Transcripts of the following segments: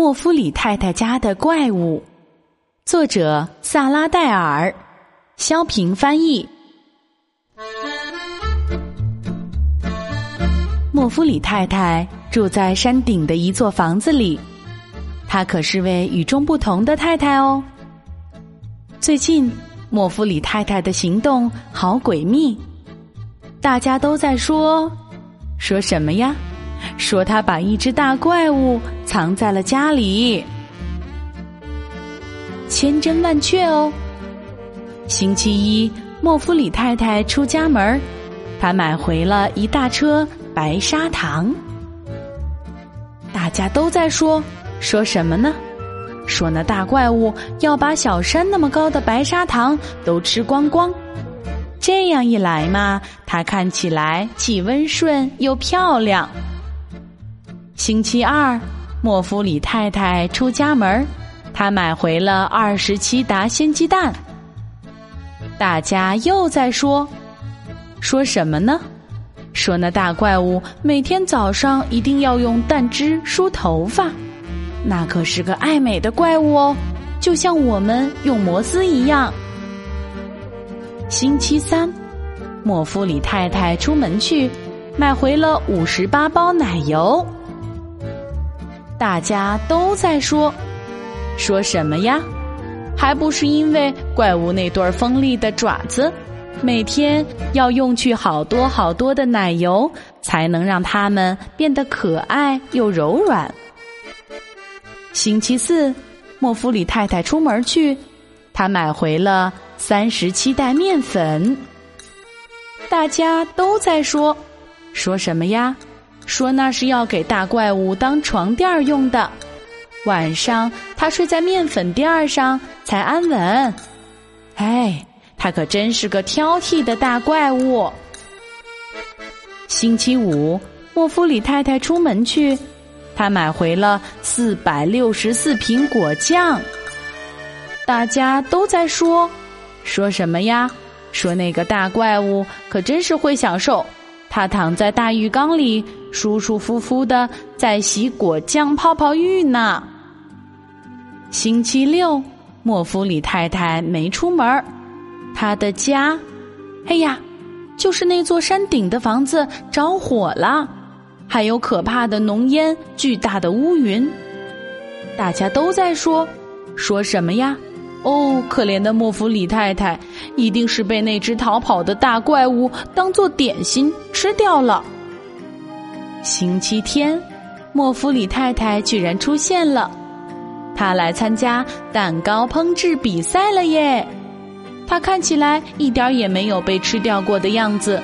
莫夫里太太家的怪物，作者萨拉戴尔，肖平翻译。莫夫里太太住在山顶的一座房子里，她可是位与众不同的太太哦。最近，莫夫里太太的行动好诡秘，大家都在说什么呀？说他把一只大怪物藏在了家里，千真万确哦。星期一，莫夫里太太出家门，她买回了一大车白砂糖。大家都在说什么呢？说那大怪物要把小山那么高的白砂糖都吃光光，这样一来嘛，她看起来既温顺又漂亮。星期二，莫夫里太太出家门，她买回了27打鲜鸡蛋。大家又在说什么呢？说那大怪物每天早上一定要用蛋汁梳头发，那可是个爱美的怪物哦，就像我们用摩丝一样。星期三，莫夫里太太出门去，买回了58包奶油。大家都在说什么呀？还不是因为怪物那对锋利的爪子，每天要用去好多好多的奶油，才能让它们变得可爱又柔软。星期四，莫夫里太太出门去，她买回了37袋面粉。大家都在说什么呀？说那是要给大怪物当床垫用的，晚上他睡在面粉垫上才安稳。哎，他可真是个挑剔的大怪物。星期五，莫夫里太太出门去，她买回了464瓶果酱。大家都在说什么呀？说那个大怪物可真是会享受，他躺在大浴缸里舒舒服服的在洗果酱泡泡浴呢。星期六，莫夫里太太没出门，她的家，哎呀，就是那座山顶的房子着火了，还有可怕的浓烟、巨大的乌云。大家都在说什么呀？哦，可怜的莫夫里太太一定是被那只逃跑的大怪物当作点心吃掉了。星期天，莫夫里太太居然出现了，她来参加蛋糕烹制比赛了耶！她看起来一点也没有被吃掉过的样子，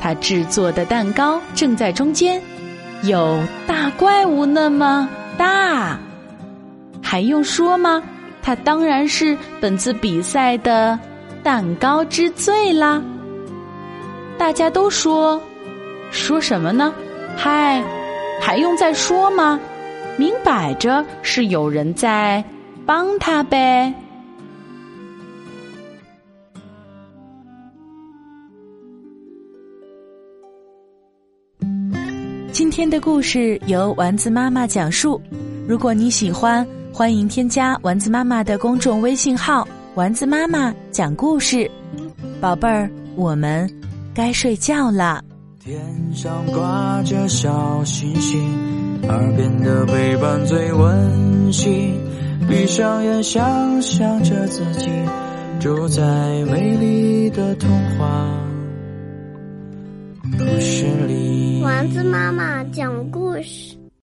她制作的蛋糕正在中间，有大怪物那么大。还用说吗？她当然是本次比赛的蛋糕之最啦。大家都说什么呢？嗨，还用再说吗？明摆着是有人在帮她呗。今天的故事由丸子妈妈讲述，如果你喜欢，欢迎添加丸子妈妈的公众微信号“丸子妈妈讲故事”。宝贝儿，我们该睡觉啦。天上挂着小星星，耳边的陪伴最温馨。闭上眼，想象着自己住在美丽的童话故事里。丸子妈妈讲故事。